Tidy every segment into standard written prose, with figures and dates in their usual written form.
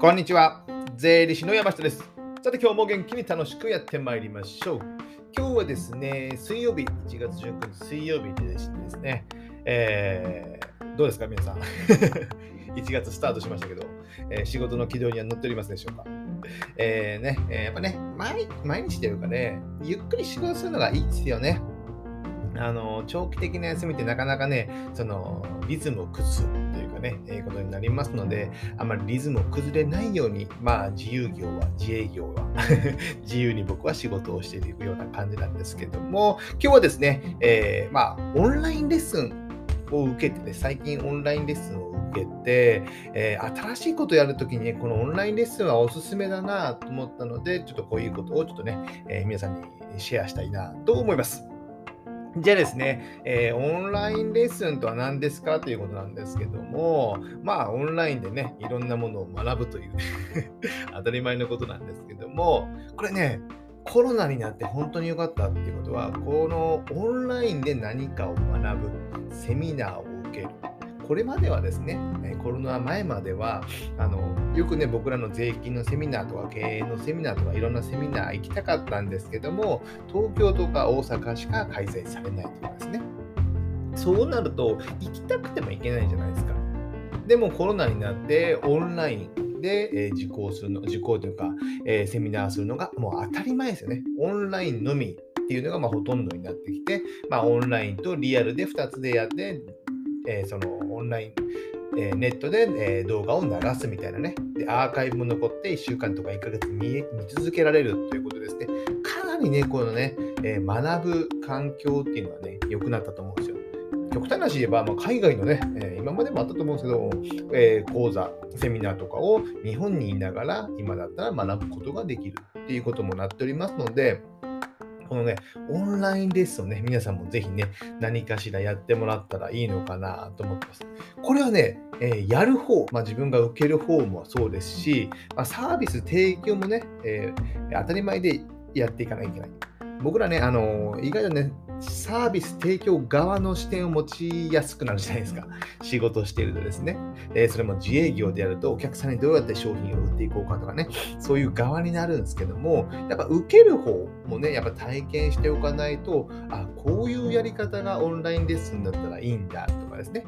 こんにちは、税理士の山下です。さて今日も元気に楽しくやってまいりましょう。今日はですね、水曜日、1月19日水曜日でですね、どうですか皆さん1月スタートしましたけど、仕事の軌道には乗っておりますでしょうか。やっぱね、毎日というかね、ゆっくり仕事するのがいいですよね。長期的な休みってなかなかね、そのリズムを崩すというかね、ことになりますので、あまりリズムを崩れないように、自営業は自由に僕は仕事をしていくような感じなんですけども、今日はですね、オンラインレッスンを受けてね、最近オンラインレッスンを受けて、新しいことをやるときにね、このオンラインレッスンはおすすめだなと思ったので、ちょっとこういうことをちょっとね、皆さんにシェアしたいなと思います。じゃあですね、オンラインレッスンとは何ですかということなんですけども、オンラインでね、いろんなものを学ぶという当たり前のことなんですけども、これね、コロナになって本当に良かったっていうことは、このオンラインで何かを学ぶ、セミナーを受ける。これまではですね、コロナ前まではよくね、僕らの税金のセミナーとか経営のセミナーとかいろんなセミナー行きたかったんですけども、東京とか大阪しか開催されないとかですね。そうなると行きたくても行けないじゃないですか。でもコロナになってオンラインで受講というかセミナーするのがもう当たり前ですよね。オンラインのみっていうのがほとんどになってきて、オンラインとリアルで2つでやって、そのオンライン、ネットで、動画を流すみたいなね。で、アーカイブも残って1週間とか1ヶ月見続けられるということですね。かなりね、このね、学ぶ環境っていうのはね、良くなったと思うんですよ。極端な話言えば、海外のね、今までもあったと思うんですけど、講座、セミナーとかを日本にいながら、今だったら学ぶことができるっていうこともなっておりますので、このね、オンラインレッスンをね、皆さんもぜひね、何かしらやってもらったらいいのかなと思ってます。これはね、やる方、自分が受ける方もそうですし、サービス提供もね、当たり前でやっていかないといけない。僕らね、意外とね、サービス提供側の視点を持ちやすくなるじゃないですか。仕事しているとですね、それも自営業でやるとお客さんにどうやって商品を売っていこうかとかね、そういう側になるんですけども、やっぱ受ける方もね、やっぱ体験しておかないと、こういうやり方がオンラインレッスンだったらいいんだとかですね、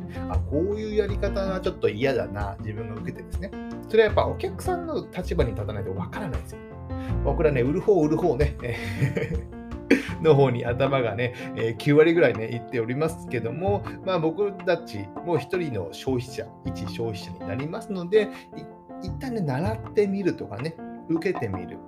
こういうやり方がちょっと嫌だな、自分が受けてですね、それはやっぱお客さんの立場に立たないとわからないんですよ。僕らね、売る方ねの方に頭がね、9割ぐらいね、いっておりますけども、僕たちもう一人の一消費者になりますので、一旦ね、習ってみるとかね、受けてみる、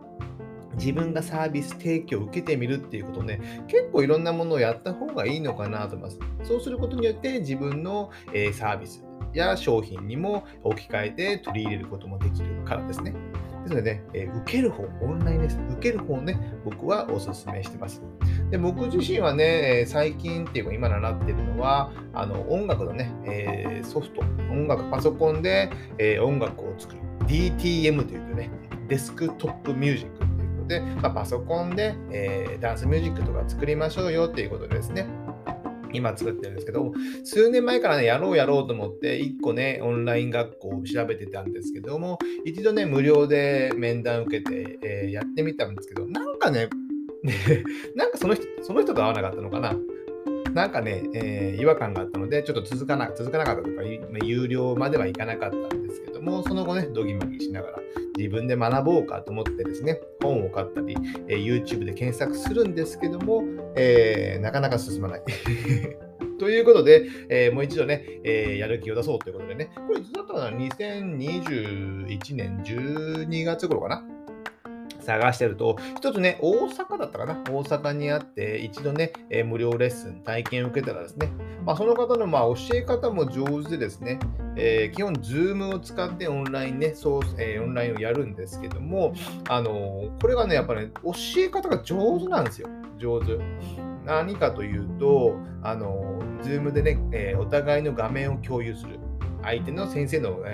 自分がサービス提供を受けてみるっていうことをね、結構いろんなものをやった方がいいのかなと思います。そうすることによって自分の、サービスや商品にも置き換えて取り入れることもできるからですね。ですのでね、受ける方、オンラインレッスン受ける方をね、僕はおすすめしてます。で、僕自身はね、最近っていうか今習ってるのは、音楽のね、ソフト、音楽パソコンで、音楽を作る DTM というね、デスクトップミュージックということで、パソコンで、ダンスミュージックとか作りましょうよっていうことでですね。今作ってるんですけど、数年前からね、やろうと思って1個ね、オンライン学校を調べてたんですけども、一度ね、無料で面談受けて、やってみたんですけど、その人と合わなかったのかな。違和感があったので、ちょっと続かなかったとか、有料まではいかなかったんですけども、その後ね、ドギマギしながら自分で学ぼうかと思ってですね、本を買ったり、YouTube で検索するんですけども、なかなか進まない。ということで、もう一度ね、やる気を出そうということでね、これずっと2021年12月頃かな。探してると、一つね、大阪だったかな、大阪にあって一度ね、無料レッスン体験を受けたらですね、その方の教え方も上手でですね、基本 Zoom を使ってオンラインね、オンラインをやるんですけども、これがね、やっぱり、ね、教え方が上手なんですよ。上手。何かというと、Zoom でね、お互いの画面を共有する。相手の先生の、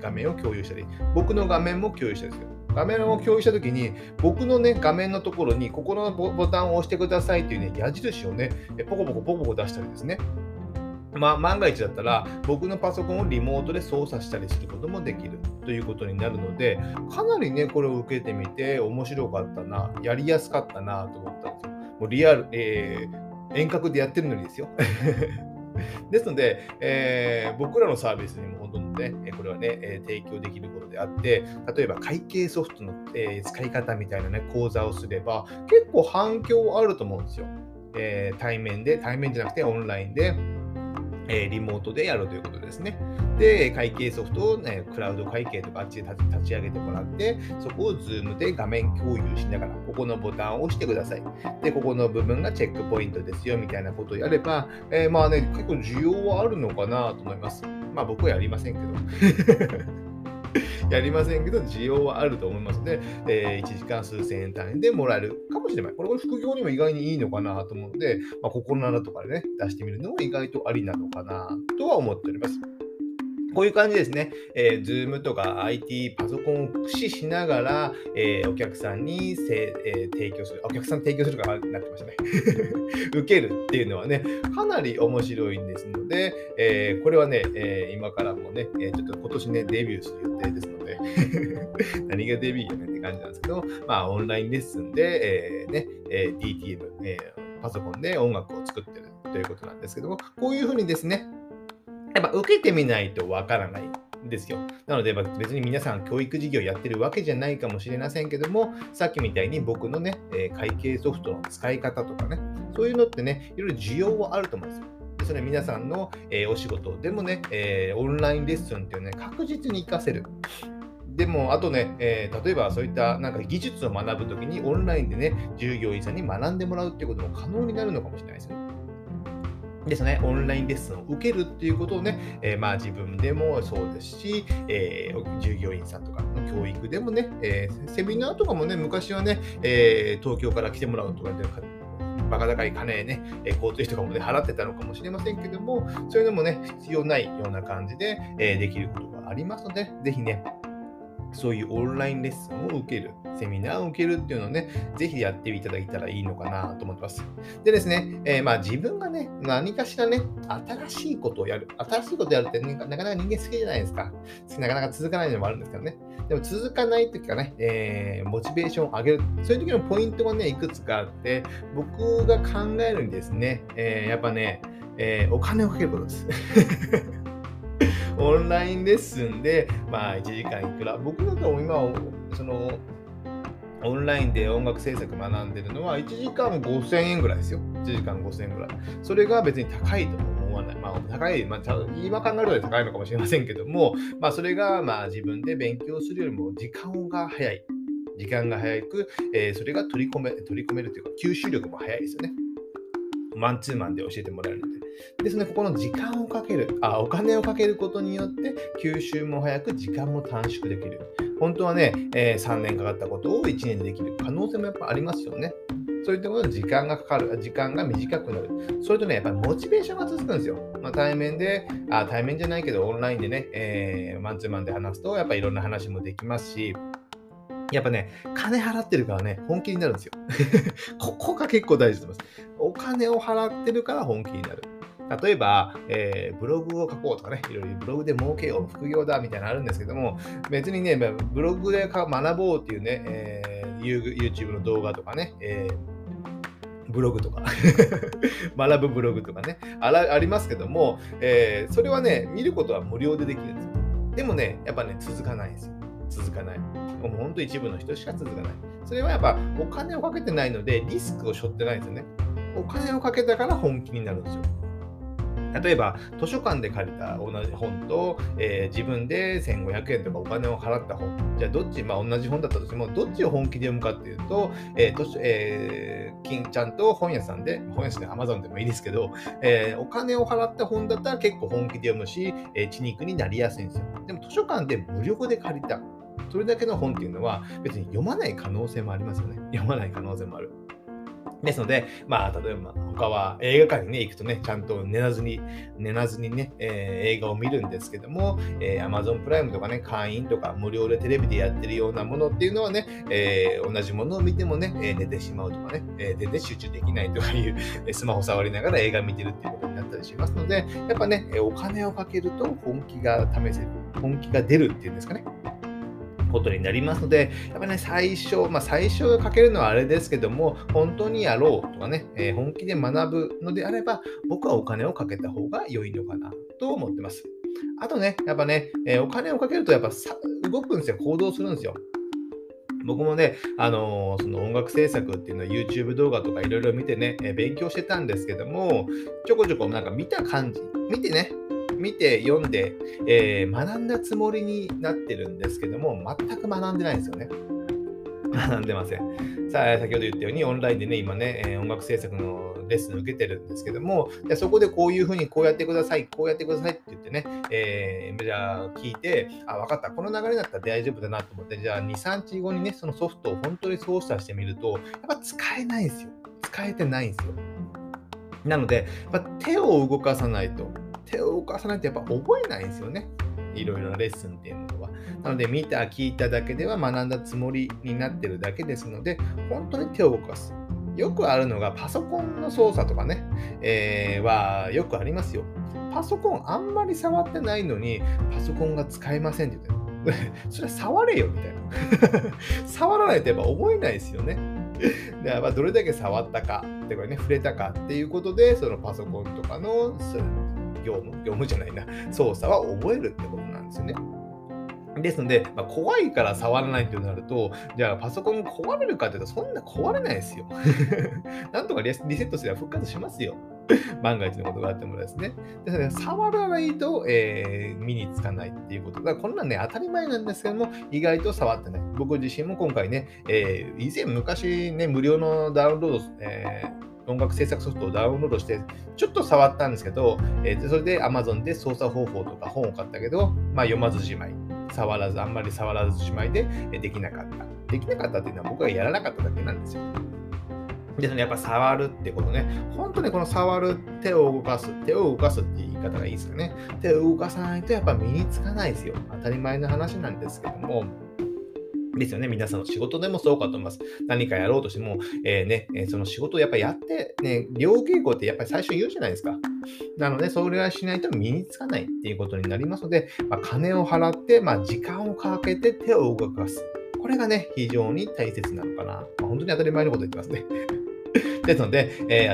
画面を共有したり、僕の画面も共有したりする。画面を共有したときに、僕のね、画面のところに、ここのボタンを押してくださいというね、矢印をね、ポコポコ出したりですね。まあ、万が一だったら僕のパソコンをリモートで操作したりすることもできるということになるので、かなりねこれを受けてみて面白かったな、やりやすかったなと思ったんですよ。もうリアル、遠隔でやってるのにですよですので、僕らのサービスにもほとんどねこれはね提供できることであって、例えば会計ソフトの、使い方みたいなね講座をすれば結構反響あると思うんですよ。対面じゃなくてオンラインでリモートでやるということですね。で、会計ソフトを、ね、クラウド会計とかあっちで立ち上げてもらって、そこを Zoom で画面共有しながら、ここのボタンを押してください。で、ここの部分がチェックポイントですよみたいなことをやれば、まあね、結構需要はあるのかなと思います。まあ僕はやりませんけど。需要はあると思いますので、1時間数千円単位でもらえるかもしれない。これ副業にも意外にいいのかなと思うので、まあ、心とかでね、出してみるのも意外とありなのかなとは思っております。こういう感じですね。Zoom とか IT、パソコンを駆使しながら、お客さんに提供する。お客さんに提供するかなってましたね。受けるっていうのはね、かなり面白いんですので、これはね、今からもね、ちょっと今年ね、デビューする予定ですので、何がデビューやねんって感じなんですけど、まあ、オンラインレッスンで、DTM、パソコンで音楽を作ってるということなんですけども、こういうふうにですね、やっぱ受けてみないとわからないんですよ。なので別に皆さん教育事業やってるわけじゃないかもしれませんけども、さっきみたいに僕のね、会計ソフトの使い方とかね、そういうのってね、いろいろ需要はあると思うんですよ。それは皆さんの、お仕事でもね、オンラインレッスンっていうね、確実に活かせる。でもあとね、例えばそういったなんか技術を学ぶときにオンラインでね、従業員さんに学んでもらうっていうことも可能になるのかもしれないですよね。ですね、オンラインレッスンを受けるっていうことをね、まあ自分でもそうですし、従業員さんとかの教育でもね、セミナーとかもね、昔はね、東京から来てもらうとかでバカ高い金ね、交通費とかもね、払ってたのかもしれませんけども、そういうのもね、必要ないような感じで、できることがありますので、ぜひね、そういうオンラインレッスンを受ける、セミナーを受けるっていうのをね、ぜひやっていただいたらいいのかなと思ってます。でですね、まあ自分がね、何かしらね、新しいことをやる。新しいことをやるって、ね、なかなか人間好きじゃないですか。なかなか続かないのもあるんですけどね。でも続かない時からね、モチベーションを上げる。そういう時のポイントがね、いくつかあって、僕が考えるにですね、やっぱね、お金をかけることです。オンラインレッスンで、まあ、1時間いくら、僕だと今そのオンラインで音楽制作学んでるのは1時間5000円ぐらいですよ。1時間5000円ぐらい。それが別に高いと思わない。まあ、高い、まあ、今考えると高いのかもしれませんけども、まあ、それがまあ自分で勉強するよりも時間が早く、それが取り込めるというか、吸収力も早いですよね。マンツーマンで教えてもらえるので。ですね、ここの時間をかける、お金をかけることによって吸収も早く時間も短縮できる。本当はね、3年かかったことを1年でできる可能性もやっぱありますよね。そういったことで時間がかかる、時間が短くなる。それとね、やっぱりモチベーションが続くんですよ。まあ、対面じゃないけどオンラインでね、マンツーマンで話すとやっぱりいろんな話もできますし、やっぱね、金払ってるからね、本気になるんですよ。ここが結構大事です。お金を払ってるから本気になる。例えば、ブログを書こうとかね、いろいろブログで儲けよう、副業だみたいなのあるんですけども、別にね、ブログで学ぼうっていうね、YouTube の動画とかね、ブログとか学ぶブログとかね、ありますけども、それはね、見ることは無料でできるんですよ。でもね、やっぱね、続かないんですよ。もうほんと一部の人しか続かない。それはやっぱお金をかけてないので、リスクを背負ってないんですよね。お金をかけたから本気になるんですよ。例えば図書館で借りた同じ本と、自分で1500円とかお金を払った本、じゃあどっち、まあ、同じ本だったとしてもどっちを本気で読むかっていうと、ちゃんと本屋さんで Amazon でもいいですけど、お金を払った本だったら結構本気で読むし、血肉になりやすいんですよ。でも図書館で無料で借りたそれだけの本っていうのは別に読まない可能性もありますよね。ですので、例えば他は映画館にね、行くとね、ちゃんと寝なずにね、映画を見るんですけども、Amazon プライムとかね、会員とか無料でテレビでやってるようなものっていうのはね、同じものを見てもね、寝てしまうとかね、全然集中できないとかいう、スマホ触りながら映画見てるっていうことになったりしますので、やっぱね、お金をかけると本気が出るっていうんですかね。ことになりますので、やっぱりね、最初かけるのはあれですけども、本当にやろうとかね、本気で学ぶのであれば、僕はお金をかけた方が良いのかなと思ってます。あとね、やっぱね、お金をかけるとやっぱ動くんですよ、行動するんですよ。僕もね、その音楽制作っていうのを YouTube 動画とかいろいろ見てね、勉強してたんですけども、ちょこちょこなんか見た感じ、見て読んで、学んだつもりになってるんですけども、全く学んでないんですよね。学んでません。さあ、先ほど言ったようにオンラインでね、今ね、音楽制作のレッスンを受けてるんですけども、そこでこういうふうにこうやってくださいって言ってね、じゃあ聞いて、分かった、この流れだったら大丈夫だなと思って、じゃあ2、3日後にね、そのソフトを本当に操作してみると、やっぱ使えてないんですよ。なので、手を動かさないとやっぱ覚えないんですよね。いろいろなレッスンっていうものは。なので、見た、聞いただけでは学んだつもりになってるだけですので、本当に手を動かす。よくあるのがパソコンの操作とかね、はよくありますよ。パソコンあんまり触ってないのに、パソコンが使えませんって言ってそれは触れよみたいな。触らないとやっぱ覚えないですよね。で、どれだけ触ったかっていうかね、触れたかっていうことで、そのパソコンとかの操作は覚えるってことなんですよね。ですので、怖いから触らないとなると、じゃあパソコン壊れるかというと、そんな壊れないですよ。なんとかリセットすれば復活しますよ。万が一のことがあってもですね。ですので、触らないと、身につかないっていうこと。だからこんなんね、当たり前なんですけども、意外と触ってない。僕自身も今回ね、昔ね、無料のダウンロード、音楽制作ソフトをダウンロードしてちょっと触ったんですけど、それで Amazon で操作方法とか本を買ったけど、読まずじまい、あんまり触らずじまいでできなかったっていうのは、僕はやらなかっただけなんですよ。ですので、やっぱ触るってことね、本当にこの触る、手を動かすっていう言い方がいいですかね。手を動かさないとやっぱ身につかないですよ。当たり前の話なんですけども。ですよね。皆さんの仕事でもそうかと思います。何かやろうとしても、その仕事をやっぱりやって、両傾向ってやっぱり最初言うじゃないですか。なので、それはしないと身につかないっていうことになりますので、金を払って、時間をかけて手を動かす。これがね、非常に大切なのかな。本当に当たり前のこと言ってますね。ですので、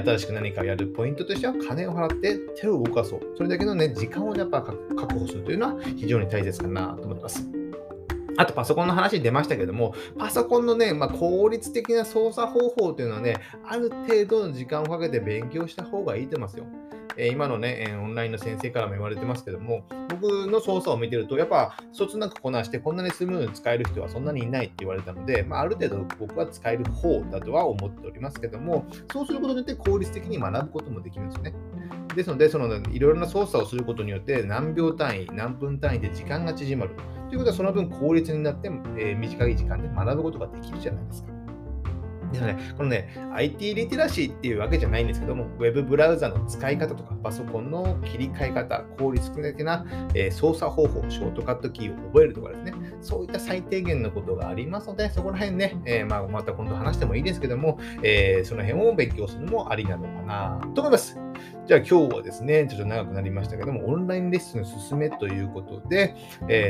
新しく何かをやるポイントとしては、金を払って手を動かそう。それだけのね、時間をやっぱ確保するというのは非常に大切かなと思います。あと、パソコンの話出ましたけども、パソコンのね、効率的な操作方法というのはね、ある程度の時間をかけて勉強した方がいいと思いますよ。今のね、オンラインの先生からも言われてますけども、僕の操作を見てると、やっぱそつなくこなして、こんなにスムーズに使える人はそんなにいないって言われたので、ある程度僕は使える方だとは思っておりますけども、そうすることによって効率的に学ぶこともできるんですよね。ですので、そのいろいろな操作をすることによって、何秒単位、何分単位で時間が縮まるということは、その分効率になって、短い時間で学ぶことができるじゃないですか。でもね、このね、IT リテラシーっていうわけじゃないんですけども、ウェブブラウザの使い方とか、パソコンの切り替え方、効率的な、操作方法、ショートカットキーを覚えるとかですね、そういった最低限のことがありますので、そこら辺ね、また今度話してもいいですけども、その辺を勉強するのもありなのかなと思います。じゃあ今日はですね、ちょっと長くなりましたけども、オンラインレッスンの勧めということで、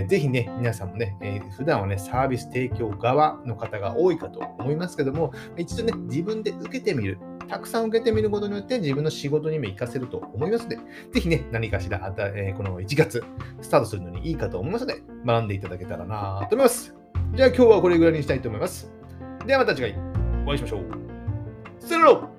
ぜひね、皆さんもね、普段はね、サービス提供側の方が多いかと思いますけども、一度ね、自分で受けてみる。たくさん受けてみることによって、自分の仕事にも活かせると思いますので、ぜひね、何かしらこの1月スタートするのにいいかと思いますので、学んでいただけたらなと思います。じゃあ今日はこれぐらいにしたいと思います。ではまた次回お会いしましょう。さよなら。